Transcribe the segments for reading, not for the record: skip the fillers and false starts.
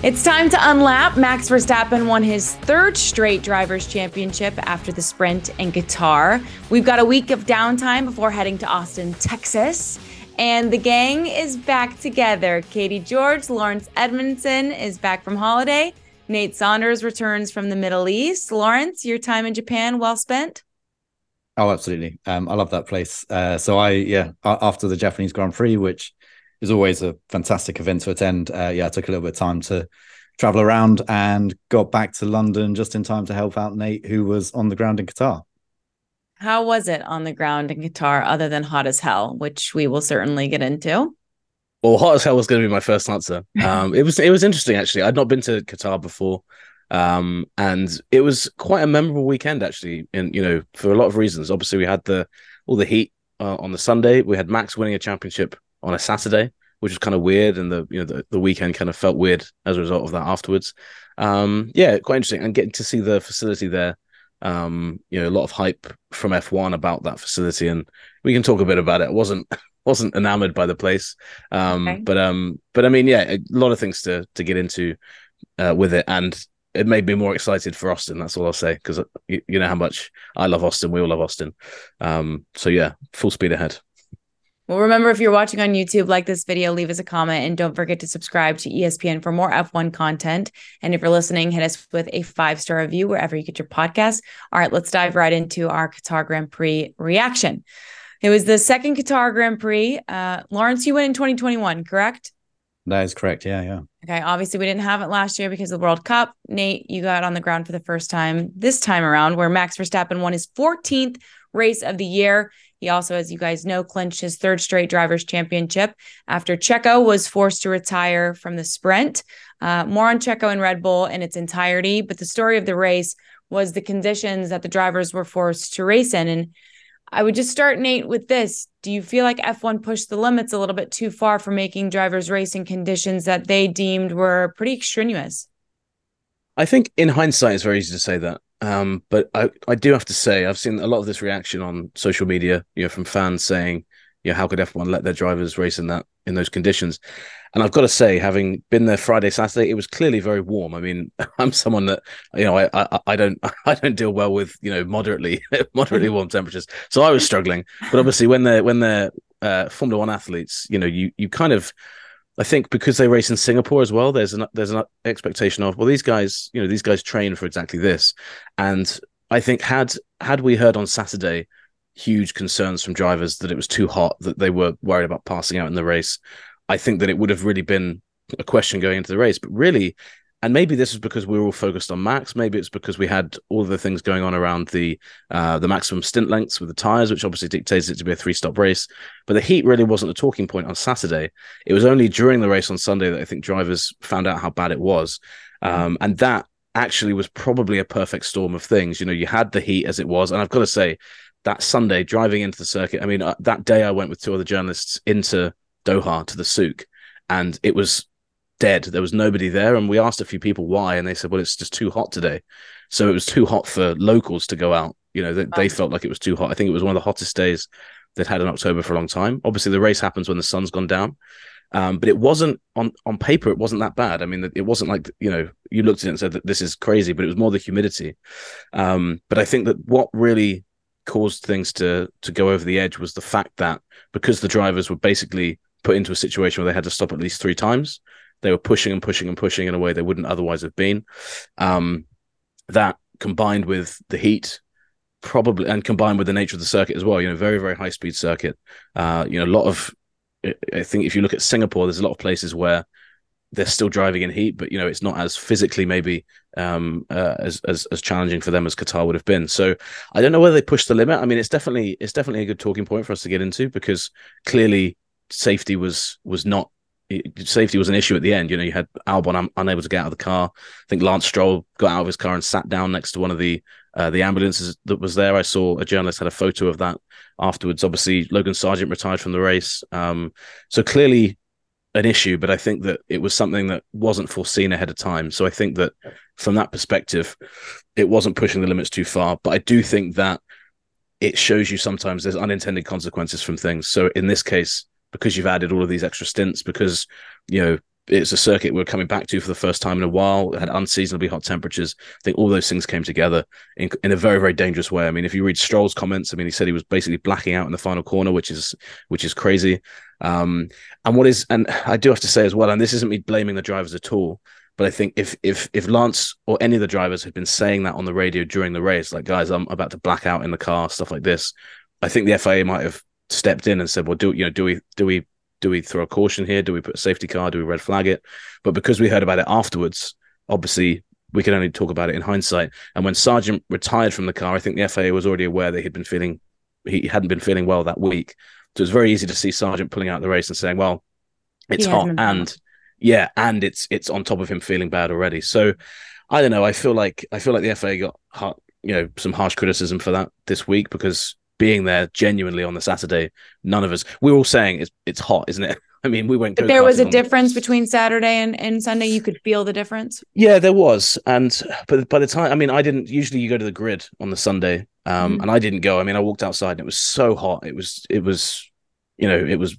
It's time to unlap. Max Verstappen won his third straight Drivers' Championship after the sprint in Qatar. We've got a week of downtime before heading to Austin, Texas. And the gang is back together. Katie George, Lawrence Edmondson is back from holiday. Nate Saunders returns from the Middle East. Lawrence, your time in Japan well spent? Oh, absolutely. I love that place. After the Japanese Grand Prix, which is always a fantastic event to attend, I took a little bit of time to travel around and got back to London just in time to help out Nate, who was on the ground in Qatar. How was it on the ground in Qatar, other than hot as hell, which we will certainly get into? Well, hot as hell was going to be my first answer. It was interesting, actually. I'd not been to Qatar before. And it was quite a memorable weekend, actually, and for a lot of reasons. Obviously, we had all the heat on the Sunday. We had Max winning a championship on a Saturday, which was kind of weird, and the weekend kind of felt weird as a result of that afterwards. Quite interesting, and getting to see the facility there. A lot of hype from F1 about that facility, and we can talk a bit about it. I wasn't enamored by the place, okay. But I mean, yeah, a lot of things to get into with it, and it made me more excited for Austin. That's all I'll say, because you know how much I love Austin. We all love Austin. Full speed ahead. Well, remember, if you're watching on YouTube, like this video, leave us a comment, and don't forget to subscribe to ESPN for more F1 content. And if you're listening, hit us with a 5-star review wherever you get your podcast. All right, let's dive right into our Qatar Grand Prix reaction. It was the second Qatar Grand Prix. Lawrence, you went in 2021, correct? That is correct. Yeah. Okay. Obviously, we didn't have it last year because of the World Cup. Nate, you got on the ground for the first time this time around, where Max Verstappen won his 14th race of the year. He also, as you guys know, clinched his third straight Drivers' Championship after Checo was forced to retire from the sprint. More on Checo and Red Bull in its entirety, but the story of the race was the conditions that the drivers were forced to race in. And I would just start, Nate, with this. Do you feel like F1 pushed the limits a little bit too far for making drivers race in conditions that they deemed were pretty extraneous? I think in hindsight, it's very easy to say that. But I do have to say, I've seen a lot of this reaction on social media, from fans saying, how could F1 let their drivers race in those conditions? And I've got to say, having been there Friday, Saturday, it was clearly very warm. I mean, I'm someone that, I don't deal well with, moderately warm temperatures. So I was struggling. But obviously when they're Formula One athletes, you kind of, I think because they race in Singapore as well, there's an expectation of, well, these guys train for exactly this. And I think had we heard on Saturday huge concerns from drivers that it was too hot, that they were worried about passing out in the race, I think that it would have really been a question going into the race. But really, and maybe this is because we were all focused on Max, maybe it's because we had all the things going on around the maximum stint lengths with the tyres, which obviously dictates it to be a 3-stop race. But the heat really wasn't a talking point on Saturday. It was only during the race on Sunday that I think drivers found out how bad it was. And that actually was probably a perfect storm of things. You had the heat as it was. And I've got to say, that Sunday driving into the circuit, I mean, that day I went with two other journalists into Doha to the souk, and it was dead. There was nobody there, and we asked a few people why, and they said, well, it's just too hot today. So it was too hot for locals to go out. They felt like it was too hot. I think it was one of the hottest days they'd had in October for a long time. Obviously, the race happens when the sun's gone down, but it wasn't on paper. It wasn't that bad. I mean, it wasn't like, you looked at it and said that this is crazy, but it was more the humidity. But I think that what really caused things to go over the edge was the fact that because the drivers were basically put into a situation where they had to stop at least 3 times, they were pushing and pushing and pushing in a way they wouldn't otherwise have been. That combined with the heat, probably, and combined with the nature of the circuit as well, very, very high speed circuit. I think if you look at Singapore, there's a lot of places where they're still driving in heat, but it's not as physically maybe as challenging for them as Qatar would have been. So I don't know whether they pushed the limit. I mean, it's definitely a good talking point for us to get into, because clearly safety was an issue at the end. You had Albon unable to get out of the car. I think Lance Stroll got out of his car and sat down next to one of the ambulances that was there. I saw a journalist had a photo of that afterwards. Obviously, Logan Sargeant retired from the race. So clearly an issue, but I think that it was something that wasn't foreseen ahead of time. So I think that from that perspective, it wasn't pushing the limits too far. But I do think that it shows you sometimes there's unintended consequences from things. So in this case, because you've added all of these extra stints, because it's a circuit we're coming back to for the first time in a while. It had unseasonably hot temperatures. I think all those things came together in a very, very dangerous way. I mean, if you read Stroll's comments, I mean, he said he was basically blacking out in the final corner, which is crazy. And I do have to say as well, and this isn't me blaming the drivers at all, but I think if Lance or any of the drivers had been saying that on the radio during the race, like, guys, I'm about to black out in the car, stuff like this, I think the FIA might have stepped in and said, well, do we throw a caution here? Do we put a safety car? Do we red flag it? But because we heard about it afterwards, obviously we can only talk about it in hindsight. And when Sargeant retired from the car, I think the FIA was already aware that he hadn't been feeling well that week. So it was very easy to see Sargeant pulling out the race and saying, well, it's hot and it's on top of him feeling bad already. So I don't know. I feel like the FIA got, you know, some harsh criticism for that this week, because being there genuinely on the Saturday, none of us, we were all saying it's hot, isn't it? I mean, we went. But there was a difference between Saturday and Sunday. You could feel the difference. Yeah, there was. But by the time, I mean, I didn't, usually you go to the grid on the Sunday and I didn't go. I mean, I walked outside and it was so hot. It was, you know, it was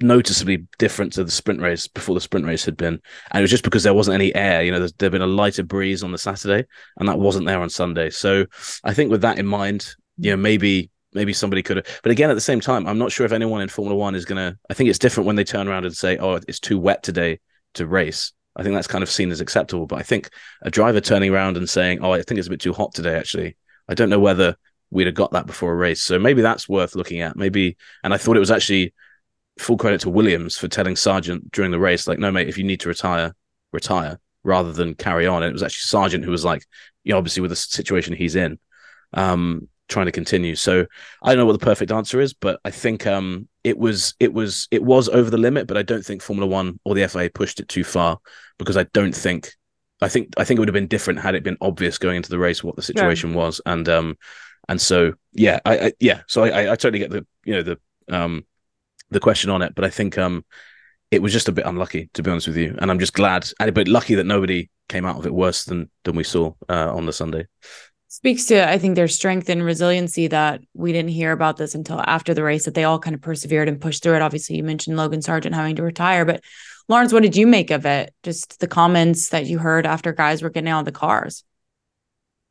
noticeably different to the sprint race before the sprint race had been. And it was just because there wasn't any air, you know, there'd been a lighter breeze on the Saturday and that wasn't there on Sunday. So I think with that in mind, you know, maybe somebody could have, but again, at the same time, I'm not sure if anyone in Formula One is going to, I think it's different when they turn around and say, oh, it's too wet today to race. I think that's kind of seen as acceptable, but I think a driver turning around and saying, oh, I think it's a bit too hot today, actually, I don't know whether we'd have got that before a race. So maybe that's worth looking at. Maybe, and I thought it was actually full credit to Williams for telling Sargeant during the race, like, no, mate, if you need to retire rather than carry on. And it was actually Sargeant who was like, you know, obviously with the situation he's in, trying to continue. So I don't know what the perfect answer is, but I think it was over the limit, but I don't think Formula One or the FIA pushed it too far, because I think it would have been different had it been obvious going into the race what the situation was. And so yeah, I totally get the question on it, but I think it was just a bit unlucky, to be honest with you. And I'm just glad, but lucky that nobody came out of it worse than we saw on the Sunday. Speaks to, I think, their strength and resiliency that we didn't hear about this until after the race, that they all kind of persevered and pushed through it. Obviously, you mentioned Logan Sargeant having to retire, but Lawrence, what did you make of it? Just the comments that you heard after guys were getting out of the cars.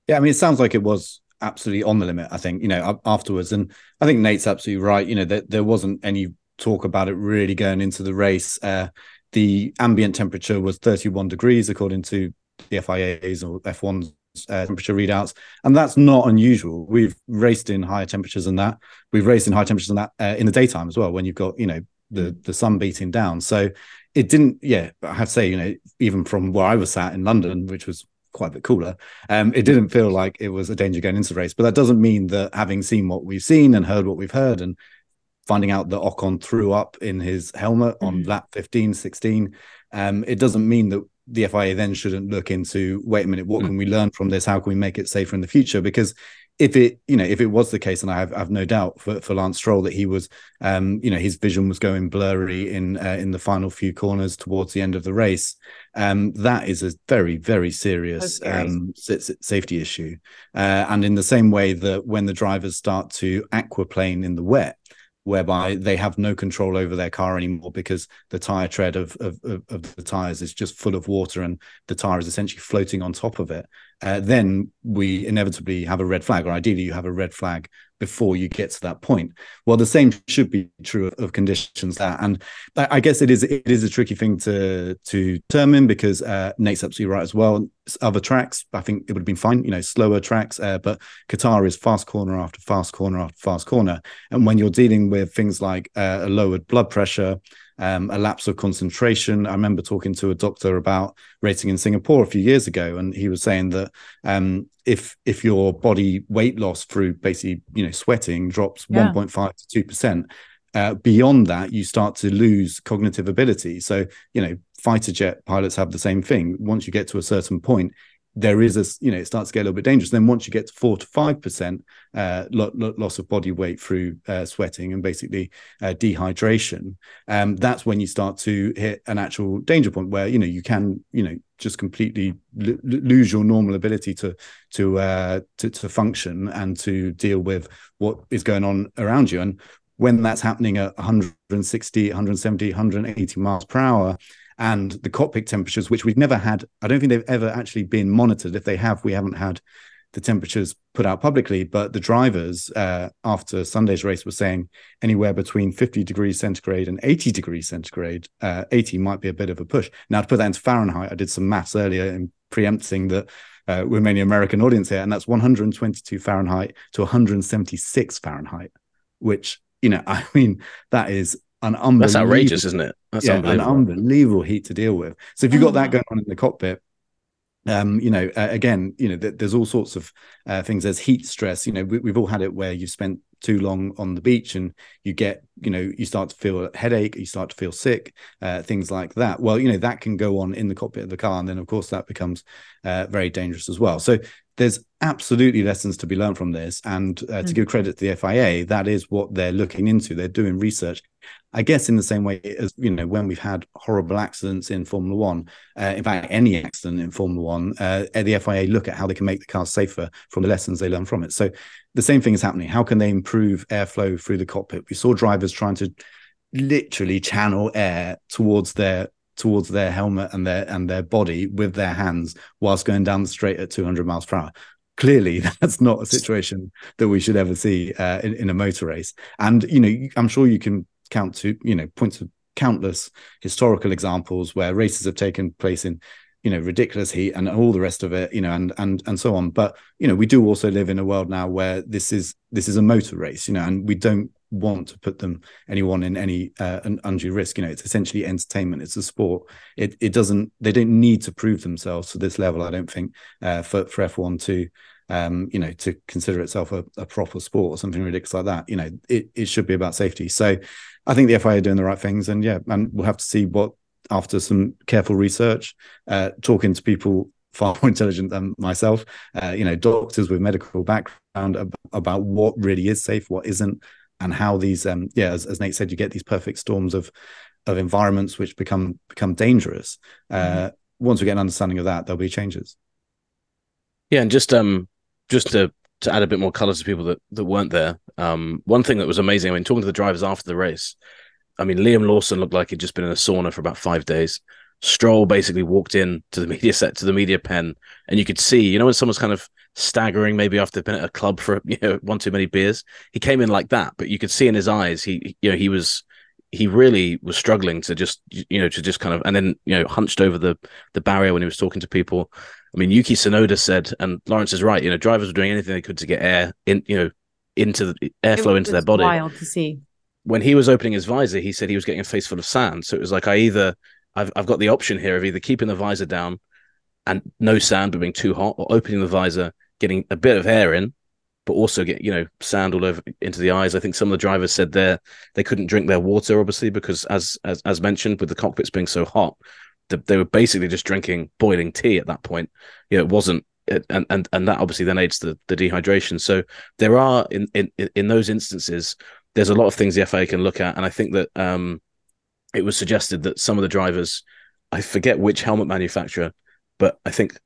Yeah, I mean, it sounds like it was absolutely on the limit, I think, you know, afterwards. And I think Nate's absolutely right. You know, there wasn't any talk about it really going into the race. The ambient temperature was 31 degrees, according to the FIA's or F1's temperature readouts, and that's not unusual. We've raced in higher temperatures than that. We've raced in higher temperatures than that in the daytime as well, when you've got, you know, the sun beating down. So it didn't, yeah, I have to say, you know, even from where I was sat in London, which was quite a bit cooler, it didn't feel like it was a danger going into the race. But that doesn't mean that, having seen what we've seen and heard what we've heard, and finding out that Ocon threw up in his helmet on lap 15, 16, it doesn't mean that the FIA then shouldn't look into, wait a minute, what can we learn from this? How can we make it safer in the future? Because if it was the case, and I have no doubt for Lance Stroll that he was, you know, his vision was going blurry in the final few corners towards the end of the race. That is a very, very serious safety issue. And in the same way that when the drivers start to aquaplane in the wet, whereby they have no control over their car anymore because the tire tread of the tires is just full of water and the tire is essentially floating on top of it, then we inevitably have a red flag, or ideally you have a red flag before you get to that point. Well, the same should be true of conditions there. And I guess it is a tricky thing to determine, because Nate's absolutely right as well. Other tracks, I think it would have been fine, you know, slower tracks, but Qatar is fast corner after fast corner after fast corner. And when you're dealing with things like a lowered blood pressure, a lapse of concentration. I remember talking to a doctor about racing in Singapore a few years ago, and he was saying that if your body weight loss through basically, you know, sweating drops 1.5 to 2%, beyond that, you start to lose cognitive ability. So, you know, fighter jet pilots have the same thing. Once you get to a certain point, there is it starts to get a little bit dangerous. Then once you get to 4 to 5% loss of body weight through sweating and basically dehydration, that's when you start to hit an actual danger point where, you know, you can, you know, just completely lose your normal ability to function and to deal with what is going on around you. And when that's happening at 160, 170, 180 miles per hour, and the cockpit temperatures, which we've never had. I don't think they've ever actually been monitored. If they have, we haven't had the temperatures put out publicly. But the drivers after Sunday's race were saying anywhere between 50 degrees centigrade and 80 degrees centigrade. 80 might be a bit of a push. Now, to put that into Fahrenheit, I did some maths earlier in preempting that we're mainly American audience here, and that's 122 Fahrenheit to 176 Fahrenheit, which, you know, I mean, that is an unbelievable... That's outrageous, isn't it? That's unbelievable. An unbelievable heat to deal with. So if you've got that going on in the cockpit, again, you know, there's all sorts of things. There's heat stress. You know, we've all had it where you've spent too long on the beach and you get, you know, you start to feel a headache, you start to feel sick, things like that. Well, you know, that can go on in the cockpit of the car. And then, of course, that becomes very dangerous as well. So there's absolutely lessons to be learned from this. And to give credit to the FIA, that is what they're looking into. They're doing research. I guess in the same way as, you know, when we've had horrible accidents in Formula One, in fact, any accident in Formula One, the FIA look at how they can make the cars safer from the lessons they learn from it. So the same thing is happening. How can they improve airflow through the cockpit? We saw drivers trying to literally channel air towards their helmet and their body with their hands whilst going down the straight at 200 miles per hour. Clearly, that's not a situation that we should ever see in a motor race. And, you know, I'm sure you can point to countless historical examples where races have taken place in, you know, ridiculous heat and all the rest of it, you know, and so on. But, you know, we do also live in a world now where this is a motor race, you know, and we don't want to put anyone in any undue risk. You know, it's essentially entertainment. It's a sport. They don't need to prove themselves to this level, I don't think, for F1 to, you know, to consider itself a proper sport or something ridiculous like that. You know, it should be about safety. So I think the FIA are doing the right things, and yeah, and we'll have to see what, after some careful research, talking to people far more intelligent than myself, you know, doctors with medical background, about what really is safe, what isn't, and how these, as Nate said, you get these perfect storms of environments which become dangerous. Once we get an understanding of that, there'll be changes. Yeah, and just to add a bit more color to people that weren't there, one thing that was amazing, I mean, talking to the drivers after the race, I mean, Liam Lawson looked like he'd just been in a sauna for about 5 days. Stroll basically walked in to the media set, to the media pen, and you could see, you know, when someone's kind of staggering, maybe after they've been at a club for, you know, one too many beers, he came in like that, but you could see in his eyes, he really was struggling to just, you know, to just kind of, and then, you know, hunched over the barrier when he was talking to people. I mean, Yuki Tsunoda said, and Lawrence is right, you know, drivers were doing anything they could to get air in, you know, into the airflow into their body. Wild to see. When he was opening his visor, he said he was getting a face full of sand. So it was like, I've got the option here of either keeping the visor down and no sand, but being too hot, or opening the visor, getting a bit of air in, but also get, you know, sand all over into the eyes. I think some of the drivers said they couldn't drink their water, obviously, because as mentioned, with the cockpits being so hot, they were basically just drinking boiling tea at that point. You know, it wasn't, and that obviously then aids the dehydration. So there are in those instances, there's a lot of things the FIA can look at, and I think that it was suggested that some of the drivers, I forget which helmet manufacturer, but I think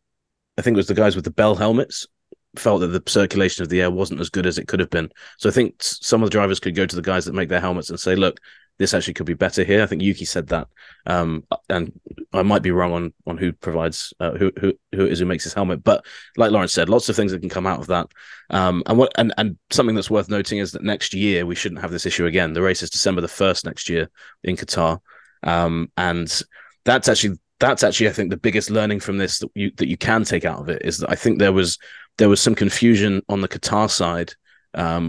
it was the guys with the Bell helmets, felt that the circulation of the air wasn't as good as it could have been. So I think some of the drivers could go to the guys that make their helmets and say, look, this actually could be better here. I think Yuki said that, and I might be wrong on who provides, who it is who makes his helmet. But like Lawrence said, lots of things that can come out of that. And something that's worth noting is that next year we shouldn't have this issue again. The race is December the 1st next year in Qatar, and that's actually I think the biggest learning from this that you can take out of it is that I think there was some confusion on the Qatar side.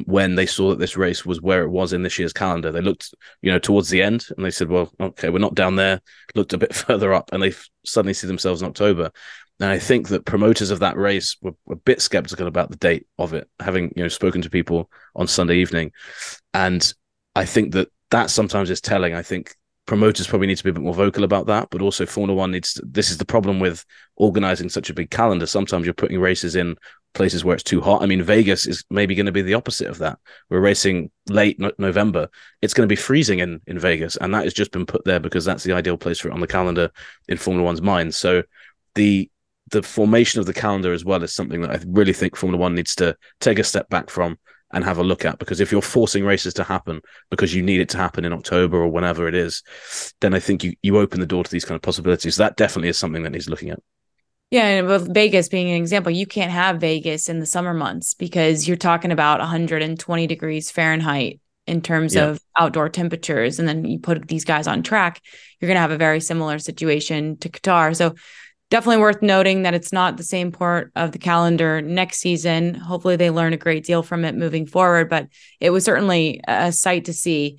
When they saw that this race was where it was in this year's calendar, they looked, you know, towards the end and they said, well, okay, we're not down there, looked a bit further up, and they suddenly see themselves in October. And I think that promoters of that race were a bit skeptical about the date of it, having, you know, spoken to people on Sunday evening. And I think that sometimes is telling. I think promoters probably need to be a bit more vocal about that, but also Formula One needs to, this is the problem with organizing such a big calendar. Sometimes you're putting races in places where it's too hot. I mean, Vegas is maybe going to be the opposite of that. We're racing late November. It's going to be freezing in Vegas, and that has just been put there because that's the ideal place for it on the calendar in Formula One's mind. So the formation of the calendar as well is something that I really think Formula One needs to take a step back from and have a look at, because if you're forcing races to happen because you need it to happen in October or whenever it is, then I think you open the door to these kind of possibilities. That definitely is something that he's looking at. Yeah, and with Vegas being an example, you can't have Vegas in the summer months because you're talking about 120 degrees Fahrenheit in terms of outdoor temperatures, and then you put these guys on track, you're going to have a very similar situation to Qatar. So definitely worth noting that it's not the same part of the calendar next season. Hopefully they learn a great deal from it moving forward, but it was certainly a sight to see.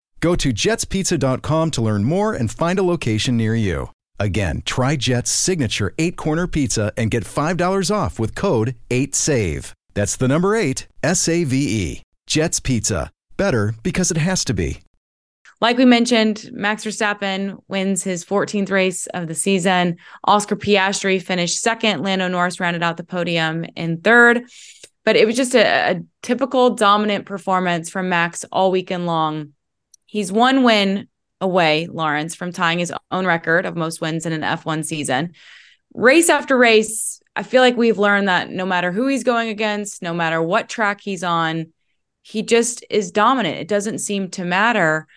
Go to jetspizza.com to learn more and find a location near you. Again, try Jet's signature 8-corner pizza and get $5 off with code 8SAVE. That's the number 8, S-A-V-E. Jet's Pizza. Better because it has to be. Like we mentioned, Max Verstappen wins his 14th race of the season. Oscar Piastri finished second. Lando Norris rounded out the podium in third. But it was just a typical dominant performance from Max all weekend long. He's one win away, Lawrence, from tying his own record of most wins in an F1 season. Race after race, I feel like we've learned that no matter who he's going against, no matter what track he's on, he just is dominant. It doesn't seem to matter.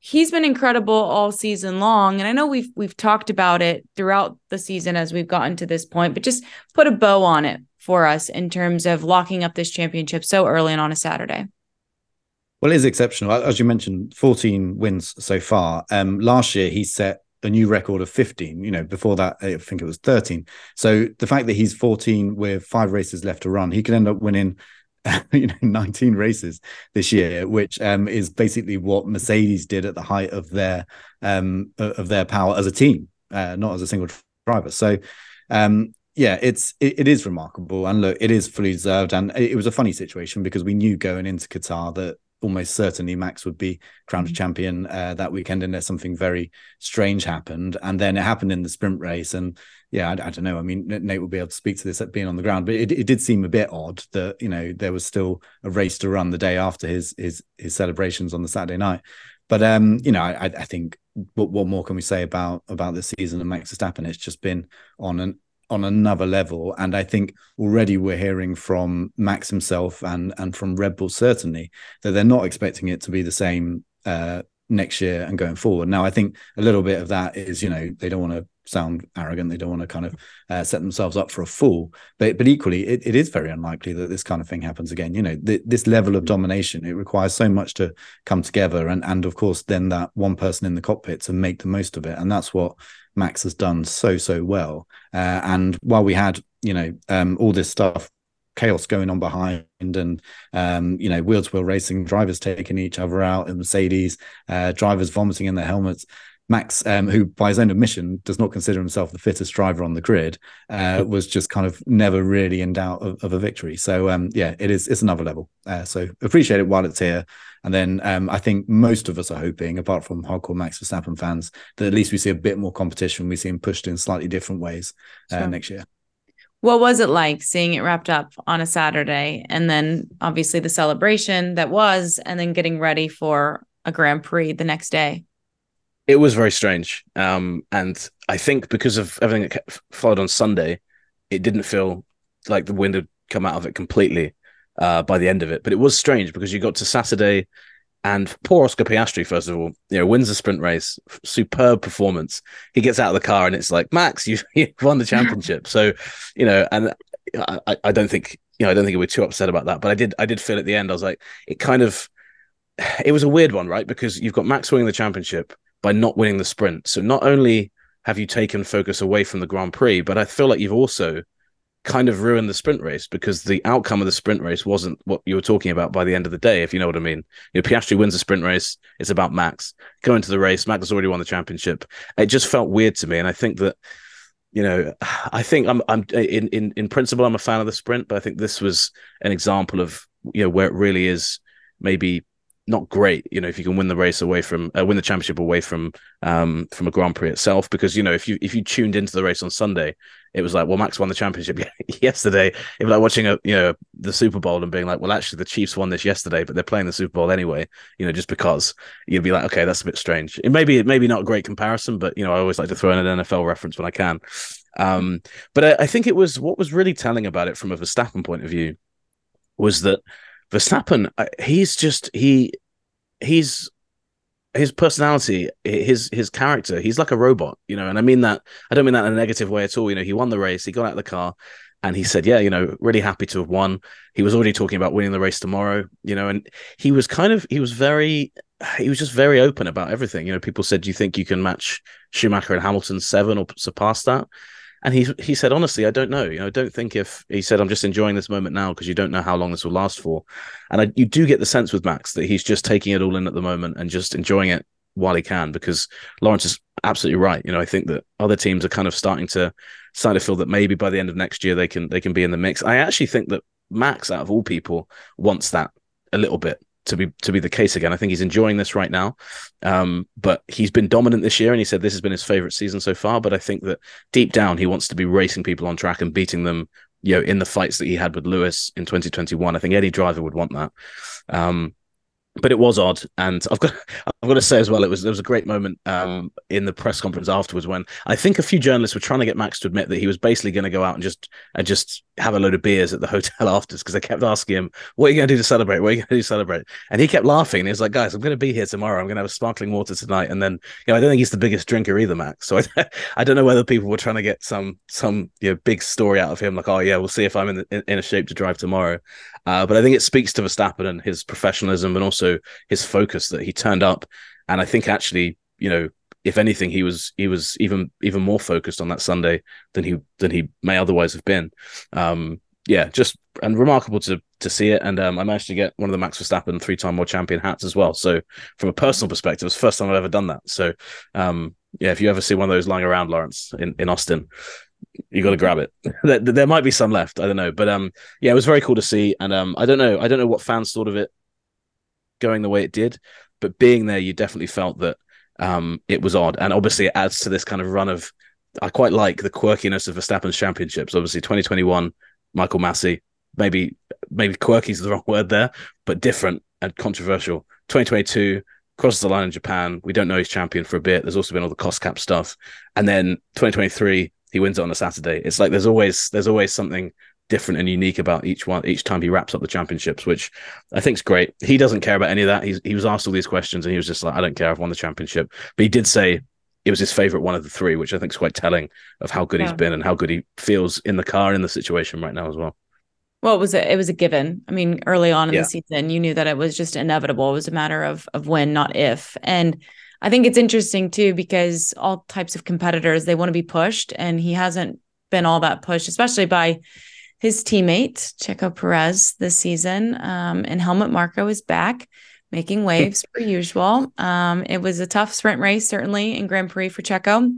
He's been incredible all season long, and I know we've talked about it throughout the season as we've gotten to this point, but just put a bow on it for us in terms of locking up this championship so early and on a Saturday. Well, it is exceptional. As you mentioned, 14 wins so far. Last year, he set a new record of 15. You know, before that, I think it was 13. So the fact that he's 14 with 5 races left to run, he could end up winning, 19 races this year, which is basically what Mercedes did at the height of their power as a team, not as a single driver. So, yeah, it is remarkable. And look, it is fully deserved. And it was a funny situation because we knew going into Qatar that almost certainly Max would be crowned champion that weekend unless something very strange happened. And then it happened in the sprint race. And yeah, I don't know. I mean, Nate will be able to speak to this at being on the ground, but it did seem a bit odd that, you know, there was still a race to run the day after his celebrations on the Saturday night. But, you know, I think what more can we say about this season and Max Verstappen? It's just been on another level. And I think already we're hearing from Max himself and from Red Bull, certainly, that they're not expecting it to be the same next year and going forward. Now, I think a little bit of that is, you know, they don't want to sound arrogant. They don't want to kind of set themselves up for a fool. But equally, it is very unlikely that this kind of thing happens again. You know, this level of domination, it requires so much to come together. And of course, then that one person in the cockpit to make the most of it. And that's what Max has done so well. And while we had, you know, all this stuff, chaos going on behind and, you know, wheel-to-wheel racing, drivers taking each other out in Mercedes, drivers vomiting in their helmets, Max, who by his own admission does not consider himself the fittest driver on the grid, was just kind of never really in doubt of a victory. So, yeah, it's another level. So appreciate it while it's here. And then I think most of us are hoping, apart from hardcore Max Verstappen fans, that at least we see a bit more competition. We see him pushed in slightly different ways sure. next year. What was it like seeing it wrapped up on a Saturday and then obviously the celebration that was and then getting ready for a Grand Prix the next day? It was very strange. And I think because of everything that followed on Sunday, it didn't feel like the wind had come out of it completely by the end of it. But it was strange because you got to Saturday and poor Oscar Piastri, first of all, you know, wins the sprint race, superb performance. He gets out of the car and it's like, Max, you've won the championship. So, you know, and I don't think, you know, I don't think we were too upset about that. But I did feel at the end, I was like, it was a weird one, right? Because you've got Max winning the championship. by not winning the sprint. So not only have you taken focus away from the Grand Prix, but I feel like you've also kind of ruined the sprint race, because the outcome of the sprint race wasn't what you were talking about by the end of the day, if you know what I mean. You know, Piastri wins the sprint race. It's about Max. Go into the race, Max has already won the championship. It just felt weird to me, and I think that, you know, I think I'm in principle, I'm a fan of the sprint, but I think this was an example of, you know, where it really is maybe not great, you know, if you can win the race away from win the championship away from a Grand Prix itself, because, you know, if you tuned into the race on Sunday, it was like, well, Max won the championship yesterday. It was like watching the Super Bowl and being like, well, actually the Chiefs won this yesterday, but they're playing the Super Bowl anyway, you know, just because. You'd be like, okay, that's a bit strange. It may be not a great comparison, but, you know, I always like to throw in an NFL reference when I can. But I think it was, what was really telling about it from a Verstappen point of view was that Verstappen, his personality, his character, he's like a robot, you know, and I mean that, I don't mean that in a negative way at all. You know, he won the race, he got out of the car and he said, yeah, you know, really happy to have won. He was already talking about winning the race tomorrow, you know, and he was just very open about everything. You know, people said, do you think you can match Schumacher and Hamilton's 7 or surpass that? And he said, honestly, I don't know. You know, I don't think if he said, I'm just enjoying this moment now because you don't know how long this will last for. And you do get the sense with Max that he's just taking it all in at the moment and just enjoying it while he can, because Lawrence is absolutely right. You know, I think that other teams are kind of starting to feel that maybe by the end of next year they can be in the mix. I actually think that Max, out of all people, wants that a little bit to be the case again. I think he's enjoying this right now, but he's been dominant this year, and he said this has been his favorite season so far, but I think that deep down he wants to be racing people on track and beating them, you know, in the fights that he had with Lewis in 2021. I think any driver would want that, but it was odd. And I've got to say as well, there was a great moment in the press conference afterwards when I think a few journalists were trying to get Max to admit that he was basically going to go out and just have a load of beers at the hotel afterwards, because they kept asking him, what are you going to do to celebrate? What are you going to do to celebrate? And he kept laughing. And he was like, guys, I'm going to be here tomorrow. I'm going to have sparkling water tonight. And then, you know, I don't think he's the biggest drinker either, Max. So I don't know whether people were trying to get some you know, big story out of him, like, oh yeah, we'll see if I'm in a shape to drive tomorrow. But I think it speaks to Verstappen and his professionalism and also his focus that he turned up. And I think actually, you know, if anything, he was even more focused on that Sunday than he may otherwise have been. And remarkable to see it. And I managed to get one of the Max Verstappen 3-time world champion hats as well. So from a personal perspective, it's the first time I've ever done that. So if you ever see one of those lying around, Lawrence, in Austin, you got to grab it. There might be some left. I don't know. But it was very cool to see. And I don't know what fans thought of it going the way it did, but being there, you definitely felt that it was odd. And obviously it adds to this kind of run of, I quite like the quirkiness of Verstappen's championships. Obviously 2021, Michael Massey, maybe quirky is the wrong word there, but different and controversial. 2022, crosses the line in Japan. We don't know he's champion for a bit. There's also been all the cost cap stuff. And then 2023, he wins it on a Saturday. It's like there's always something different and unique about each time he wraps up the championships, which I think is great. He doesn't care about any of that. He was asked all these questions and he was just like, I don't care, I've won the championship. But he did say it was his favorite one of the 3, which I think is quite telling of how good he's been and how good he feels in the car, in the situation right now as well. Well, it was a given. I mean, early on in the season, you knew that it was just inevitable. It was a matter of when, not if. And I think it's interesting too, because all types of competitors, they want to be pushed, and he hasn't been all that pushed, especially by his teammate, Checo Perez, this season. And Helmut Marko is back, making waves per usual. It was a tough sprint race, certainly, in Grand Prix for Checo.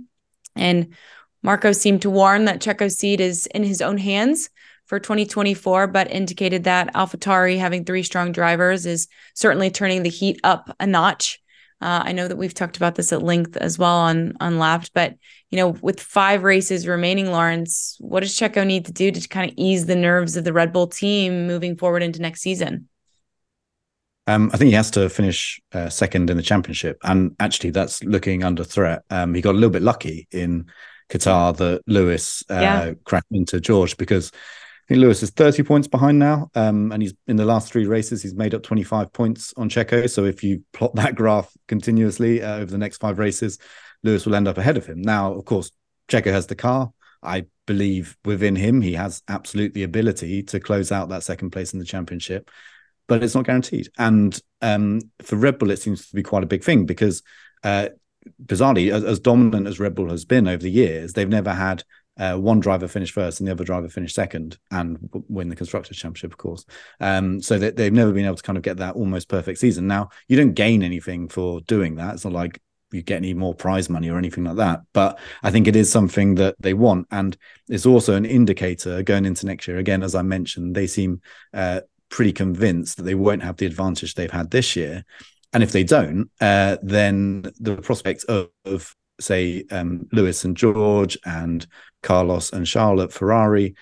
And Marko seemed to warn that Checo's seat is in his own hands for 2024, but indicated that AlphaTauri, having 3 strong drivers, is certainly turning the heat up a notch. I know that we've talked about this at length as well on Lapped, but, you know, with 5 races remaining, Lawrence, what does Checo need to do to kind of ease the nerves of the Red Bull team moving forward into next season? I think he has to finish second in the championship, and actually that's looking under threat. He got a little bit lucky in Qatar that Lewis cracked into George, because I think Lewis is 30 points behind now, and he's in the last 3 races, he's made up 25 points on Checo. So if you plot that graph continuously over the next 5 races, Lewis will end up ahead of him. Now, of course, Checo has the car. I believe within him, he has absolutely ability to close out that second place in the championship, but it's not guaranteed. And for Red Bull, it seems to be quite a big thing, because bizarrely, as dominant as Red Bull has been over the years, they've never had one driver finish first and the other driver finish second and win the Constructors' Championship, of course. So that they've never been able to kind of get that almost perfect season. Now, you don't gain anything for doing that. It's not like you get any more prize money or anything like that. But I think it is something that they want. And it's also an indicator going into next year. Again, as I mentioned, they seem pretty convinced that they won't have the advantage they've had this year. And if they don't, then the prospects of say, Lewis and George and Carlos and Charles at Ferrari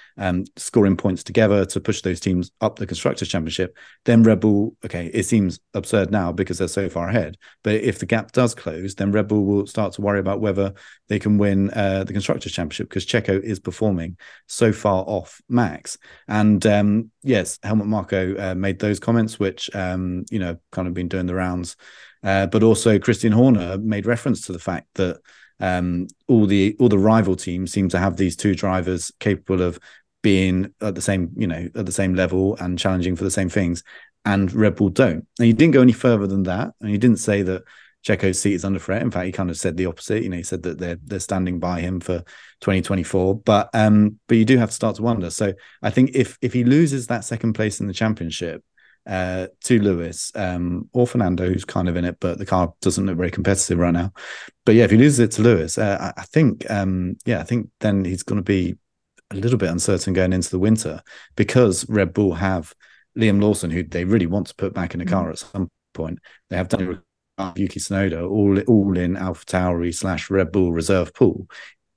scoring points together to push those teams up the Constructors' Championship, then Red Bull, okay, it seems absurd now because they're so far ahead. But if the gap does close, then Red Bull will start to worry about whether they can win the Constructors' Championship, because Checo is performing so far off Max. And yes, Helmut Marko made those comments, which, you know, kind of been doing the rounds. But also Christian Horner made reference to the fact that all the rival teams seem to have these two drivers capable of being at the same, you know, at the same level and challenging for the same things, and Red Bull don't. And he didn't go any further than that, and he didn't say that Checo's seat is under threat. In fact, he kind of said the opposite. You know, he said that they're standing by him for 2024. But you do have to start to wonder. So I think if he loses that second place in the championship to Lewis or Fernando, who's kind of in it, but the car doesn't look very competitive right now. But yeah, if he loses it to Lewis, I think then he's going to be a little bit uncertain going into the winter, because Red Bull have Liam Lawson, who they really want to put back in the car at some point. They have done Yuki Tsunoda, all in AlphaTauri / Red Bull reserve pool.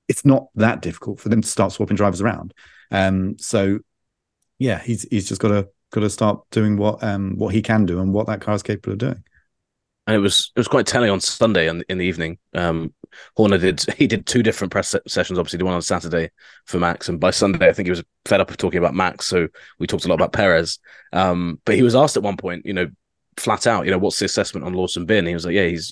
It's not that difficult for them to start swapping drivers around. So yeah, he's just got to start doing what he can do and what that car is capable of doing. And it was quite telling on Sunday in the evening. Horner did two different press sessions, obviously the one on Saturday for Max, and by Sunday I think he was fed up of talking about Max, so we talked a lot about Perez. But he was asked at one point, you know, flat out, you know, what's the assessment on Lawson been? And he was like, yeah, he's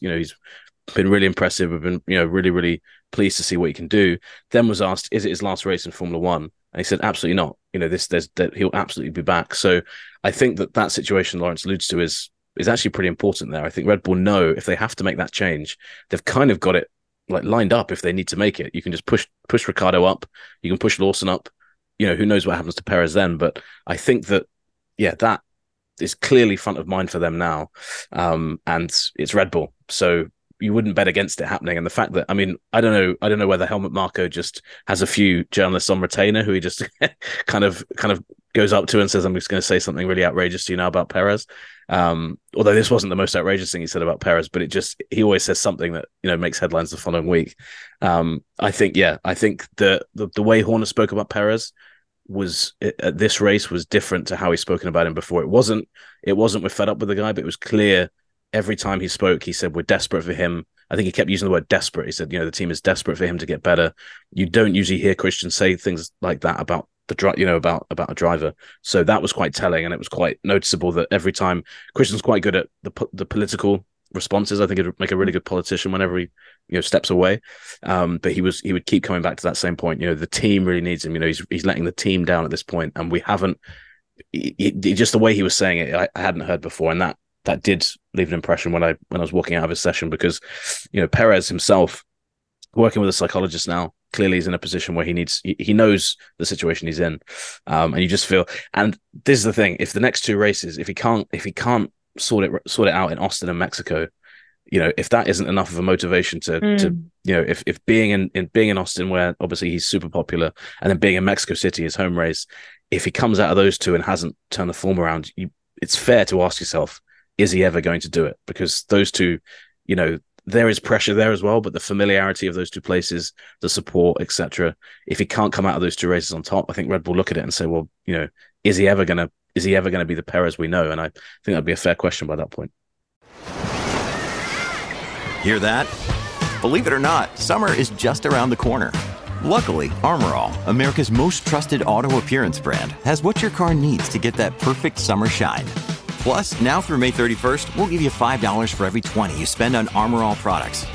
been really impressive. We've been, you know, really, really pleased to see what he can do. Then was asked, is it his last race in Formula One? And he said, absolutely not. You know, he'll absolutely be back. So I think that situation Lawrence alludes to is actually pretty important there. I think Red Bull know if they have to make that change, they've kind of got it like lined up if they need to make it. You can just push Ricciardo up. You can push Lawson up. You know, who knows what happens to Perez then. But I think that, yeah, that is clearly front of mind for them now. And it's Red Bull. So you wouldn't bet against it happening. And the fact that, I mean, I don't know whether Helmut Marko just has a few journalists on retainer who he just kind of goes up to and says, I'm just going to say something really outrageous to you now about Perez. Although this wasn't the most outrageous thing he said about Perez, but he always says something that, you know, makes headlines the following week. I think the way Horner spoke about Perez was at this race was different to how he's spoken about him before. It wasn't we're fed up with the guy, but it was clear. Every time he spoke, he said, we're desperate for him. I think he kept using the word desperate. He said, you know, the team is desperate for him to get better. You don't usually hear Christian say things like that about the driver, you know, about a driver. So that was quite telling, and it was quite noticeable that every time Christian's quite good at the political responses. I think it'd make a really good politician whenever he, you know, steps away. But he would keep coming back to that same point. You know, the team really needs him. You know, he's letting the team down at this point, and we haven't. Just the way he was saying it, I hadn't heard before, and that did leave an impression when I was walking out of his session, because, you know, Perez himself, working with a psychologist now, clearly is in a position where he knows the situation he's in, and you just feel. And this is the thing: if the next two races, if he can't sort it out in Austin and Mexico, you know, if that isn't enough of a motivation to you know, if being in Austin, where obviously he's super popular, and then being in Mexico City, his home race, if he comes out of those two and hasn't turned the form around, it's fair to ask yourself, is he ever going to do it? Because those two, you know, there is pressure there as well, but the familiarity of those two places, the support, etc. If he can't come out of those two races on top, I think Red Bull look at it and say, well, you know, is he ever going to be the Perez we know? And I think that'd be a fair question by that point. Hear that? Believe it or not, summer is just around the corner. Luckily, Armor All, America's most trusted auto appearance brand, has what your car needs to get that perfect summer shine. Plus, now through May 31st, we'll give you $5 for every $20 you spend on Armor All products.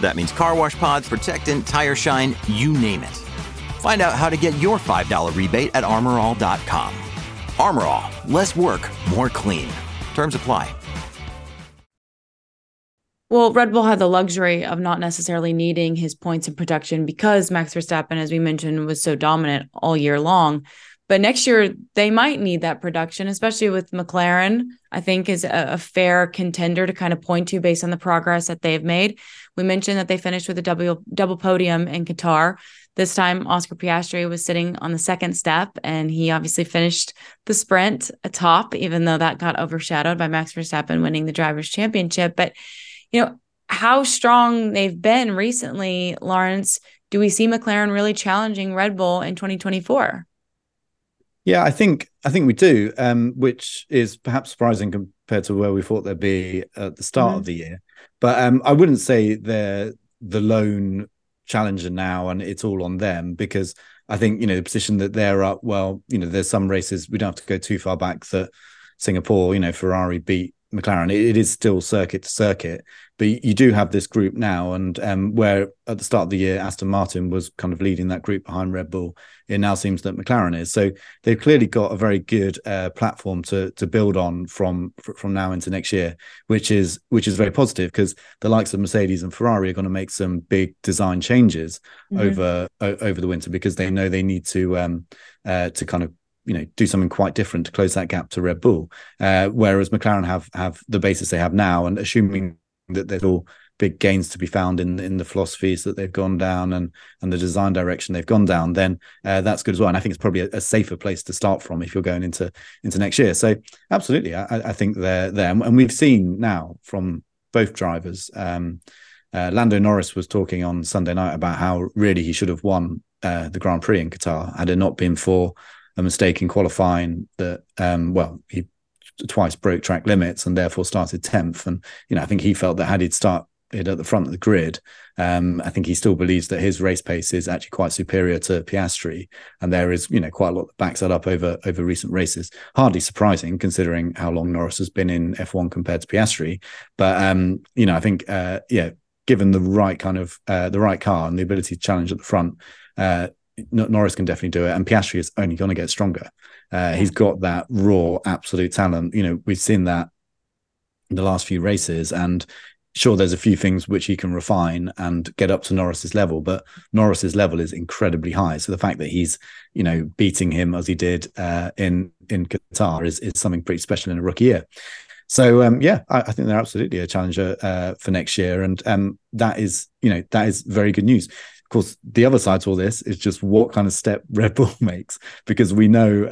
That means car wash pods, protectant, tire shine, you name it. Find out how to get your $5 rebate at armorall.com. Armor All, less work, more clean. Terms apply. Well, Red Bull had the luxury of not necessarily needing his points in production because Max Verstappen, as we mentioned, was so dominant all year long. But next year, they might need that production, especially with McLaren, I think, is a fair contender to kind of point to based on the progress that they've made. We mentioned that they finished with a double podium in Qatar. This time, Oscar Piastri was sitting on the second step, and he obviously finished the sprint atop, even though that got overshadowed by Max Verstappen winning the Drivers' Championship. But, you know, how strong they've been recently, Lawrence, do we see McLaren really challenging Red Bull in 2024? Yeah, I think we do, which is perhaps surprising compared to where we thought they'd be at the start of the year. But I wouldn't say they're the lone challenger now and it's all on them, because I think, you know, the position that they're up, well, you know, there's some races, we don't have to go too far back, that Singapore, you know, Ferrari beat McLaren. It is still circuit to circuit, but you do have this group now, and where at the start of the year Aston Martin was kind of leading that group behind Red Bull, it now seems that McLaren is. So they've clearly got a very good platform to build on from now into next year, which is very positive, because the likes of Mercedes and Ferrari are going to make some big design changes over the winter, because they know they need to kind of, you know, do something quite different to close that gap to Red Bull. Whereas McLaren have the basis they have now, and assuming that there's all big gains to be found in the philosophies that they've gone down and the design direction they've gone down, then that's good as well. And I think it's probably a safer place to start from if you're going into next year. So absolutely, I think they're there. And we've seen now from both drivers, Lando Norris was talking on Sunday night about how really he should have won the Grand Prix in Qatar had it not been for a mistake in qualifying that, he twice broke track limits and therefore started 10th. And, you know, I think he felt that had he'd started at the front of the grid, I think he still believes that his race pace is actually quite superior to Piastri. And there is, you know, quite a lot that backs that up over recent races. Hardly surprising considering how long Norris has been in F1 compared to Piastri. But, you know, I think, given the right kind of, the right car and the ability to challenge at the front, Norris can definitely do it, and Piastri is only going to get stronger. He's got that raw, absolute talent. You know, we've seen that in the last few races, and sure, there's a few things which he can refine and get up to Norris's level, but Norris's level is incredibly high. So the fact that he's, you know, beating him as he did in Qatar is something pretty special in a rookie year. So, I think they're absolutely a challenger for next year, and that is very good news. Of course, the other side to all this is just what kind of step Red Bull makes, because we know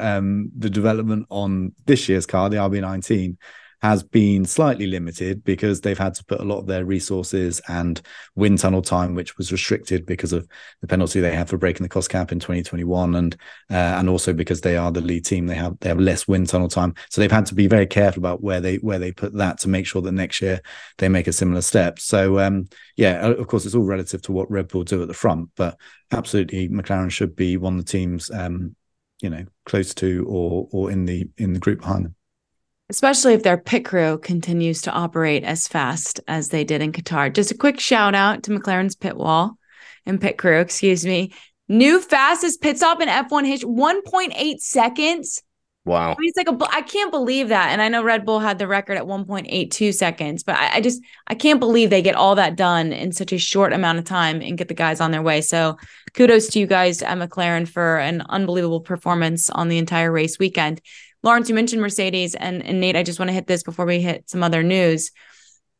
the development on this year's car, the RB19, has been slightly limited because they've had to put a lot of their resources and wind tunnel time, which was restricted because of the penalty they had for breaking the cost cap in 2021, and also because they are the lead team, they have less wind tunnel time, so they've had to be very careful about where they put that to make sure that next year they make a similar step. So of course, it's all relative to what Red Bull do at the front, but absolutely McLaren should be one of the teams close to or in the group behind them. Especially if their pit crew continues to operate as fast as they did in Qatar. Just a quick shout out to McLaren's pit wall and pit crew, excuse me. New fastest pit stop in F1 history, 1.8 seconds. Wow. I mean, it's like I can't believe that. And I know Red Bull had the record at 1.82 seconds, but I can't believe they get all that done in such a short amount of time and get the guys on their way. So kudos to you guys at McLaren for an unbelievable performance on the entire race weekend. Lawrence, you mentioned Mercedes, and Nate, I just want to hit this before we hit some other news.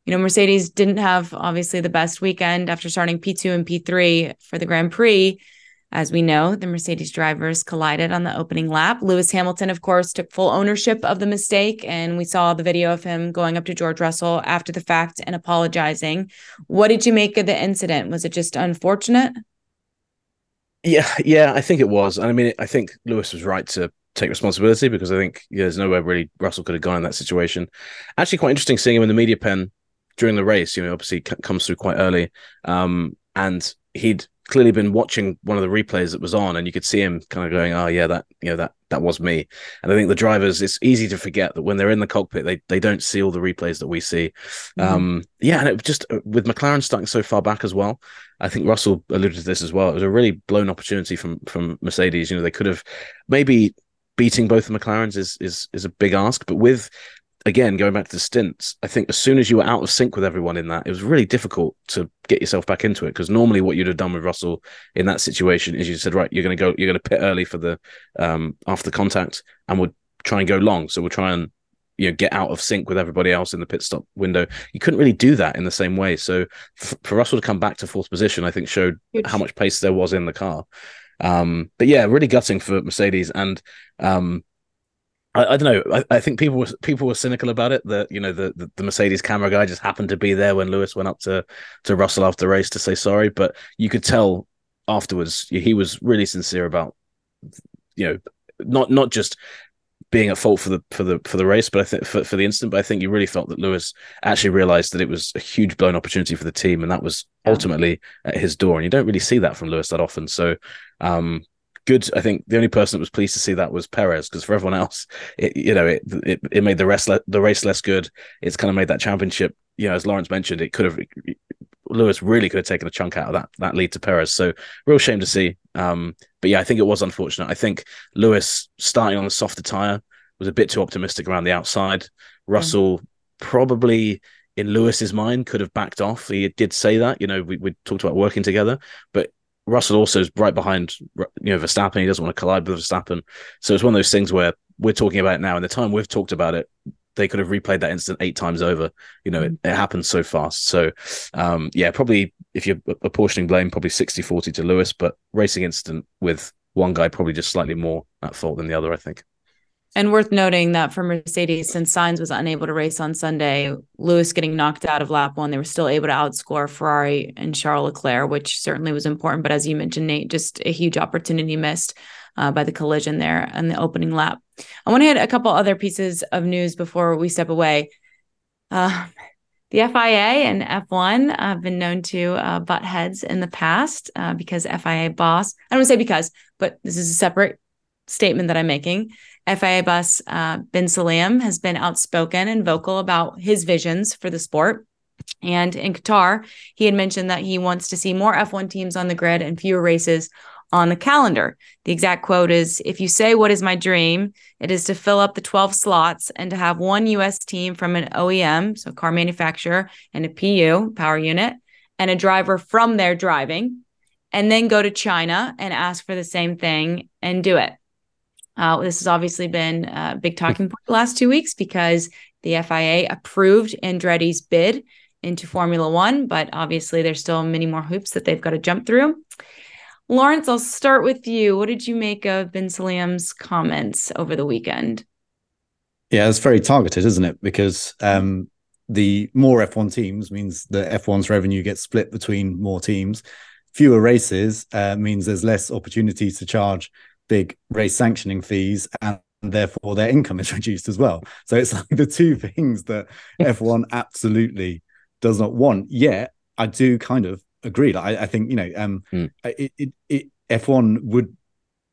You know, Mercedes didn't have, obviously, the best weekend after starting P2 and P3 for the Grand Prix. As we know, the Mercedes drivers collided on the opening lap. Lewis Hamilton, of course, took full ownership of the mistake, and we saw the video of him going up to George Russell after the fact and apologizing. What did you make of the incident? Was it just unfortunate? Yeah, I think it was. I mean, I think Lewis was right to take responsibility, because I think there's nowhere really Russell could have gone in that situation. Actually, quite interesting seeing him in the media pen during the race. You know, obviously comes through quite early, and he'd clearly been watching one of the replays that was on, and you could see him kind of going, "Oh yeah, that was me." And I think the drivers, it's easy to forget that when they're in the cockpit, they don't see all the replays that we see. And it just, with McLaren starting so far back as well, I think Russell alluded to this as well. It was a really blown opportunity from Mercedes. You know, they could have maybe. Beating both the McLarens is a big ask, but with again, going back to the stints, I think as soon as you were out of sync with everyone in that, it was really difficult to get yourself back into it. Because normally what you'd have done with Russell in that situation is you said, right, you're going to pit early for the after contact, and we'll try and go long. So we'll try and, you know, get out of sync with everybody else in the pit stop window. You couldn't really do that in the same way. So for Russell to come back to fourth position, I think showed how much pace there was in the car. But yeah, really gutting for Mercedes. And I don't know. I think people were cynical about it, that, you know, the Mercedes camera guy just happened to be there when Lewis went up to Russell after the race to say sorry. But you could tell afterwards he was really sincere about, you know, not just being at fault for the race, but I think for the incident. But I think you really felt that Lewis actually realized that it was a huge blown opportunity for the team, and that was ultimately at his door. And you don't really see that from Lewis that often. So good. I think the only person that was pleased to see that was Perez, because for everyone else, it made the race less good. It's kind of made that championship, you know, as Lawrence mentioned, Lewis really could have taken a chunk out of that lead to Perez. So real shame to see. But yeah, I think it was unfortunate. I think Lewis starting on the softer tyre was a bit too optimistic around the outside. Russell probably, in Lewis's mind, could have backed off. He did say that, you know, we talked about working together, but Russell also is right behind, you know, Verstappen. He doesn't want to collide with Verstappen. So it's one of those things where we're talking about it now, and the time we've talked about it, they could have replayed that incident 8 times over. You know, it happens so fast. So, yeah, probably if you're apportioning blame, probably 60-40 to Lewis, but racing incident with one guy probably just slightly more at fault than the other, I think. And worth noting that for Mercedes, since Sainz was unable to race on Sunday, Lewis getting knocked out of lap 1, they were still able to outscore Ferrari and Charles Leclerc, which certainly was important. But as you mentioned, Nate, just a huge opportunity missed by the collision there in the opening lap. I want to hit a couple other pieces of news before we step away. The FIA and F1 have been known to butt heads in the past because FIA boss, I don't want to say because, but this is a separate statement that I'm making. FIA boss Ben Sulayem has been outspoken and vocal about his visions for the sport. And in Qatar, he had mentioned that he wants to see more F1 teams on the grid and fewer races on the calendar. The exact quote is, "If you say what is my dream, it is to fill up the 12 slots and to have one U.S. team from an OEM, so car manufacturer, and a PU, power unit, and a driver from their driving, and then go to China and ask for the same thing and do it." This has obviously been a big talking point the last 2 weeks because the FIA approved Andretti's bid into Formula One, but obviously there's still many more hoops that they've got to jump through. Lawrence, I'll start with you. What did you make of Ben Sulayem's comments over the weekend? Yeah, it's very targeted, isn't it? Because the more F1 teams means that F1's revenue gets split between more teams. Fewer races means there's less opportunity to charge big race sanctioning fees, and therefore their income is reduced as well. So it's like the two things that F1 absolutely does not want. Yet I do kind of agree. Like, I think, you know, F1 would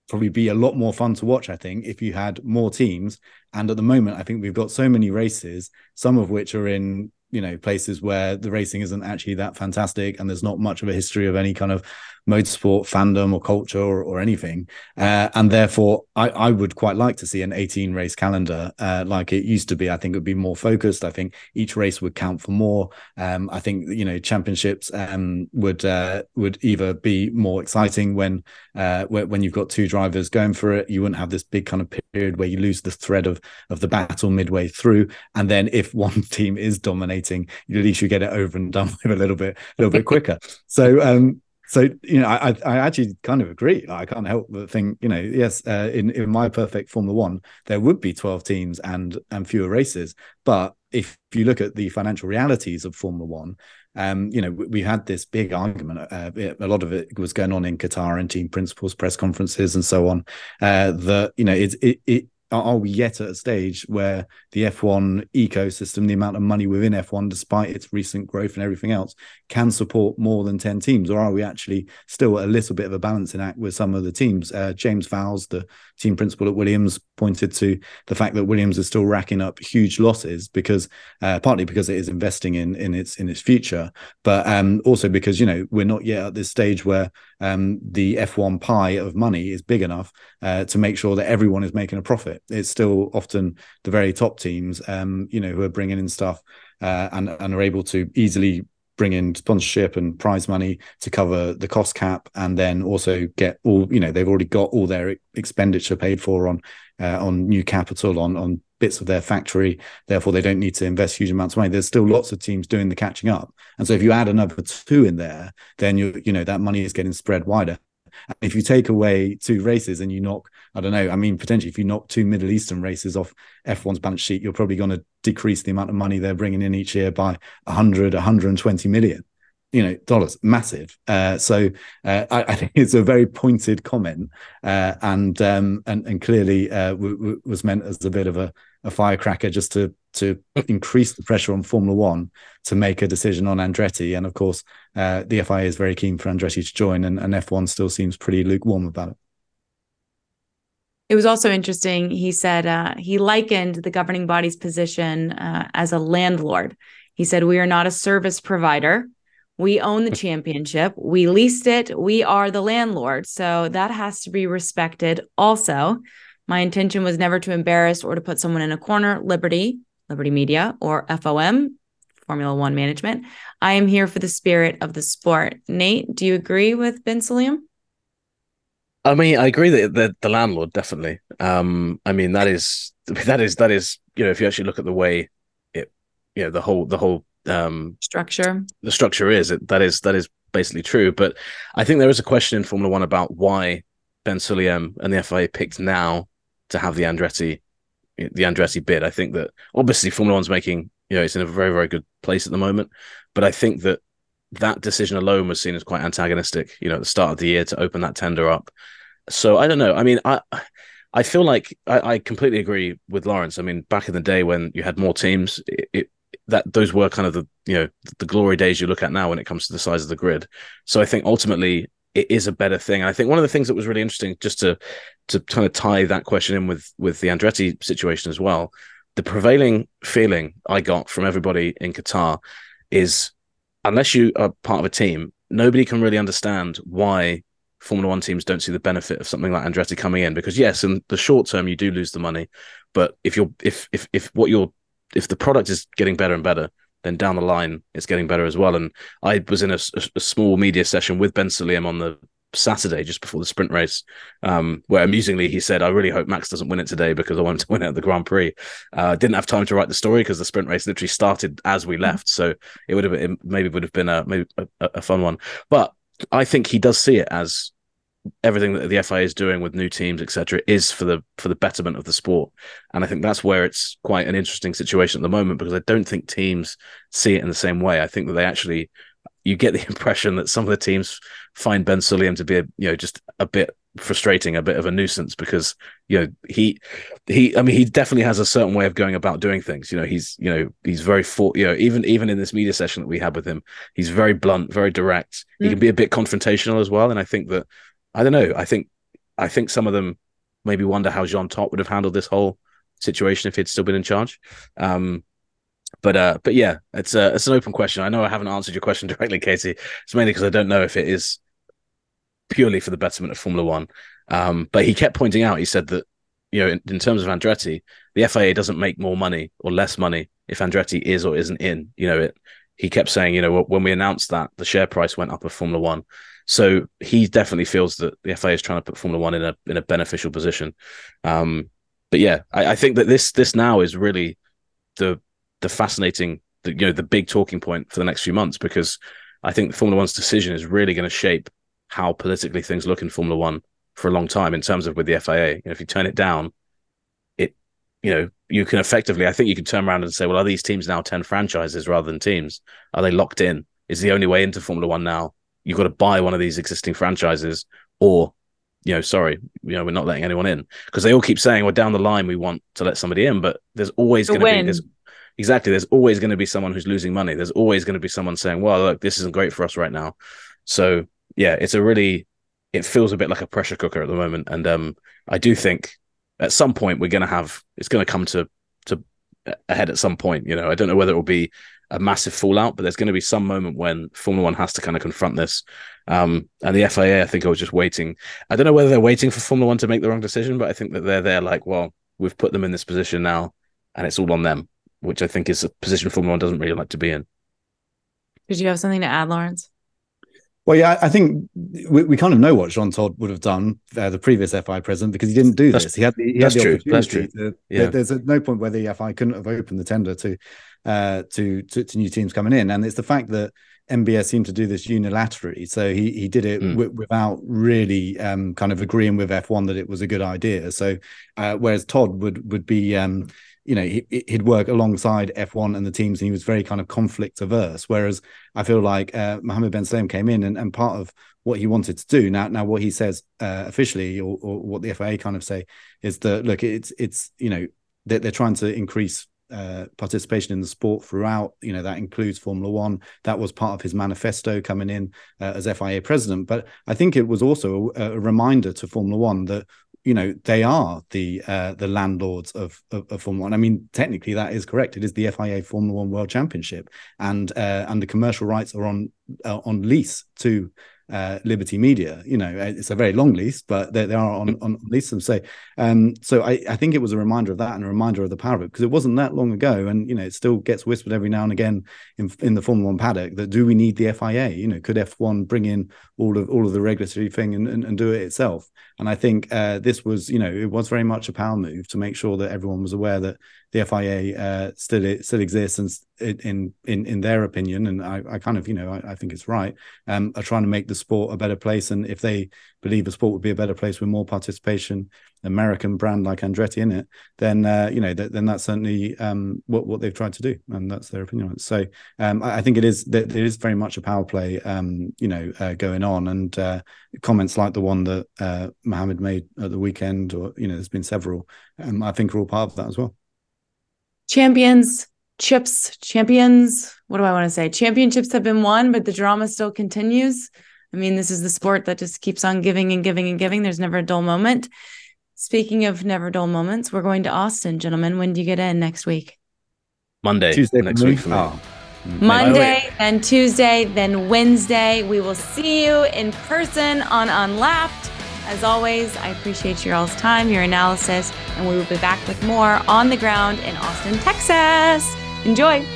probably be a lot more fun to watch, I think, if you had more teams. And at the moment, I think we've got so many races, some of which are in, you know, places where the racing isn't actually that fantastic and there's not much of a history of any kind of motorsport fandom or culture or anything. And therefore, I would quite like to see an 18-race calendar like it used to be. I think it would be more focused. I think each race would count for more. I think, you know, championships would either be more exciting when you've got two drivers going for it. You wouldn't have this big kind of period where you lose the thread of the battle midway through. And then if one team is dominating, at least you get it over and done with a little bit quicker. So you know, I actually kind of agree. Like, I can't help but think, you know, yes, in my perfect Formula One, there would be 12 teams and fewer races. But if you look at the financial realities of Formula One, you know, we had this big argument. A lot of it was going on in Qatar and team principals, press conferences, and so on. That, you know, are we yet at a stage where the F1 ecosystem, the amount of money within F1, despite its recent growth and everything else, can support more than 10 teams? Or are we actually still a little bit of a balancing act with some of the teams? James Fowles, the team principal at Williams, pointed to the fact that Williams is still racking up huge losses because partly because it is investing in its future, but also because, you know, we're not yet at this stage where the F1 pie of money is big enough to make sure that everyone is making a profit. It's still often the very top teams, who are bringing in stuff and are able to easily bring in sponsorship and prize money to cover the cost cap, and then also get all, they've already got all their expenditure paid for on new capital, on bits of their factory. Therefore, they don't need to invest huge amounts of money. There's still lots of teams doing the catching up. And so if you add another two in there, then that money is getting spread wider. And if you take away two races and you knock, potentially if you knock two Middle Eastern races off F1's balance sheet, you're probably going to decrease the amount of money they're bringing in each year by $120 million, dollars, massive. So I think it's a very pointed comment and clearly was meant as a bit of a firecracker just to increase the pressure on Formula One to make a decision on Andretti. And of course, the FIA is very keen for Andretti to join, and F1 still seems pretty lukewarm about it. It was also interesting. He said he likened the governing body's position as a landlord. He said, "We are not a service provider. We own the championship. We leased it. We are the landlord. So that has to be respected also. My intention was never to embarrass or to put someone in a corner. Liberty Media, or FOM, Formula One Management. I am here for the spirit of the sport." Nate, do you agree with Ben Sulayem? I agree that the landlord, definitely. That is, if you actually look at the way it, the whole structure. The structure is it that is basically true. But I think there is a question in Formula One about why Ben Sulayem and the FIA picked now to have the Andretti bid. I think that obviously Formula One's making, it's in a very, very good place at the moment. But I think that decision alone was seen as quite antagonistic, at the start of the year, to open that tender up. So I don't know. I feel like I completely agree with Lawrence. Back in the day when you had more teams, those were kind of the, the glory days you look at now when it comes to the size of the grid. So I think ultimately it is a better thing. And I think one of the things that was really interesting, just to kind of tie that question in with the Andretti situation as well, the prevailing feeling I got from everybody in Qatar is, unless you are part of a team, nobody can really understand why Formula One teams don't see the benefit of something like Andretti coming in. Because yes, in the short term you do lose the money, but if the product is getting better and better, then down the line it's getting better as well. And I was in a small media session with Ben Sulayem on the Saturday just before the sprint race, where amusingly he said, "I really hope Max doesn't win it today because I want him to win it at the Grand Prix." Didn't have time to write the story because the sprint race literally started as we left, so it would have been a fun one. But I think he does see it as everything that the FIA is doing with new teams, etc., is for the betterment of the sport. And I think that's where it's quite an interesting situation at the moment, because I don't think teams see it in the same way. I think that they actually, you get the impression that some of the teams find Ben Sulayem to be just a bit frustrating, a bit of a nuisance, because he definitely has a certain way of going about doing things. He's very even in this media session that we had with him, he's very blunt, very direct. Mm. He can be a bit confrontational as well, and I think that, I don't know. I think some of them maybe wonder how Jean Todt would have handled this whole situation if he'd still been in charge. But yeah, it's an open question. I know I haven't answered your question directly, Katie. It's mainly because I don't know if it is purely for the betterment of Formula One. But he kept pointing out. He said that in terms of Andretti, the FIA doesn't make more money or less money if Andretti is or isn't in. He kept saying, when we announced that, the share price went up of Formula One. So he definitely feels that the FIA is trying to put Formula One in a beneficial position. But yeah, I think that this now is really the fascinating, the big talking point for the next few months, because I think Formula One's decision is really going to shape how politically things look in Formula One for a long time, in terms of with the FIA. If you turn it down, you can effectively, I think you can turn around and say, well, are these teams now 10 franchises rather than teams? Are they locked in? Is the only way into Formula One now, you've got to buy one of these existing franchises, or, sorry, we're not letting anyone in? Because they all keep saying, well, down the line, we want to let somebody in, but there's always going to be this. Exactly. There's always going to be someone who's losing money. There's always going to be someone saying, well, look, this isn't great for us right now. So yeah, it feels a bit like a pressure cooker at the moment. And I do think at some point it's going to come to a head at some point. I don't know whether it will be a massive fallout, but there's going to be some moment when Formula One has to kind of confront this. And the FIA, I think I was just waiting. I don't know whether they're waiting for Formula One to make the wrong decision, but I think that they're there like, well, we've put them in this position now and it's all on them, which I think is a position Formula One doesn't really like to be in. Did you have something to add, Lawrence? Well, yeah, I think we kind of know what Jean Todt would have done, the previous FI president, because he didn't do this. He had the opportunity. There's no point where the FI couldn't have opened the tender to new teams coming in. And it's the fact that MBS seemed to do this unilaterally. So he did it without really kind of agreeing with F1 that it was a good idea. So whereas Todt would be... he'd work alongside F1 and the teams, and he was very kind of conflict averse. Whereas I feel like Mohammed Ben Sulayem came in, and part of what he wanted to do now what he says officially, or what the FIA kind of say, is that look, it's they're trying to increase participation in the sport throughout. That includes Formula One. That was part of his manifesto coming in as FIA president. But I think it was also a reminder to Formula One that, they are the landlords of Formula One. I mean, technically that is correct. It is the FIA Formula One World Championship, and the commercial rights are on lease to Liberty Media. It's a very long lease, but they are on lease. And so I think it was a reminder of that and a reminder of the power of it, because it wasn't that long ago, and it still gets whispered every now and again in the Formula One paddock that, do we need the FIA? Could F1 bring in all of the regulatory thing and do it itself? And I think this was, it was very much a power move to make sure that everyone was aware that the FIA still exists, and in their opinion, and I kind of, I think it's right, are trying to make the sport a better place. And if they believe the sport would be a better place with more participation, American brand like Andretti in it, then, then that's certainly what they've tried to do. And that's their opinion. So I think it is very much a power play, going on. And comments like the one that Mohammed made at the weekend, or, there's been several, I think are all part of that as well. Champions, chips, champions. What do I want to say? Championships have been won, but the drama still continues. I mean, this is the sport that just keeps on giving and giving and giving. There's never a dull moment. Speaking of never dull moments, we're going to Austin, gentlemen. When do you get in next week? Monday. Tuesday next week for me. Oh. Monday, then Tuesday, then Wednesday. We will see you in person on Unlapped. As always, I appreciate your all's time, your analysis, and we will be back with more On the Ground in Austin, Texas. Enjoy.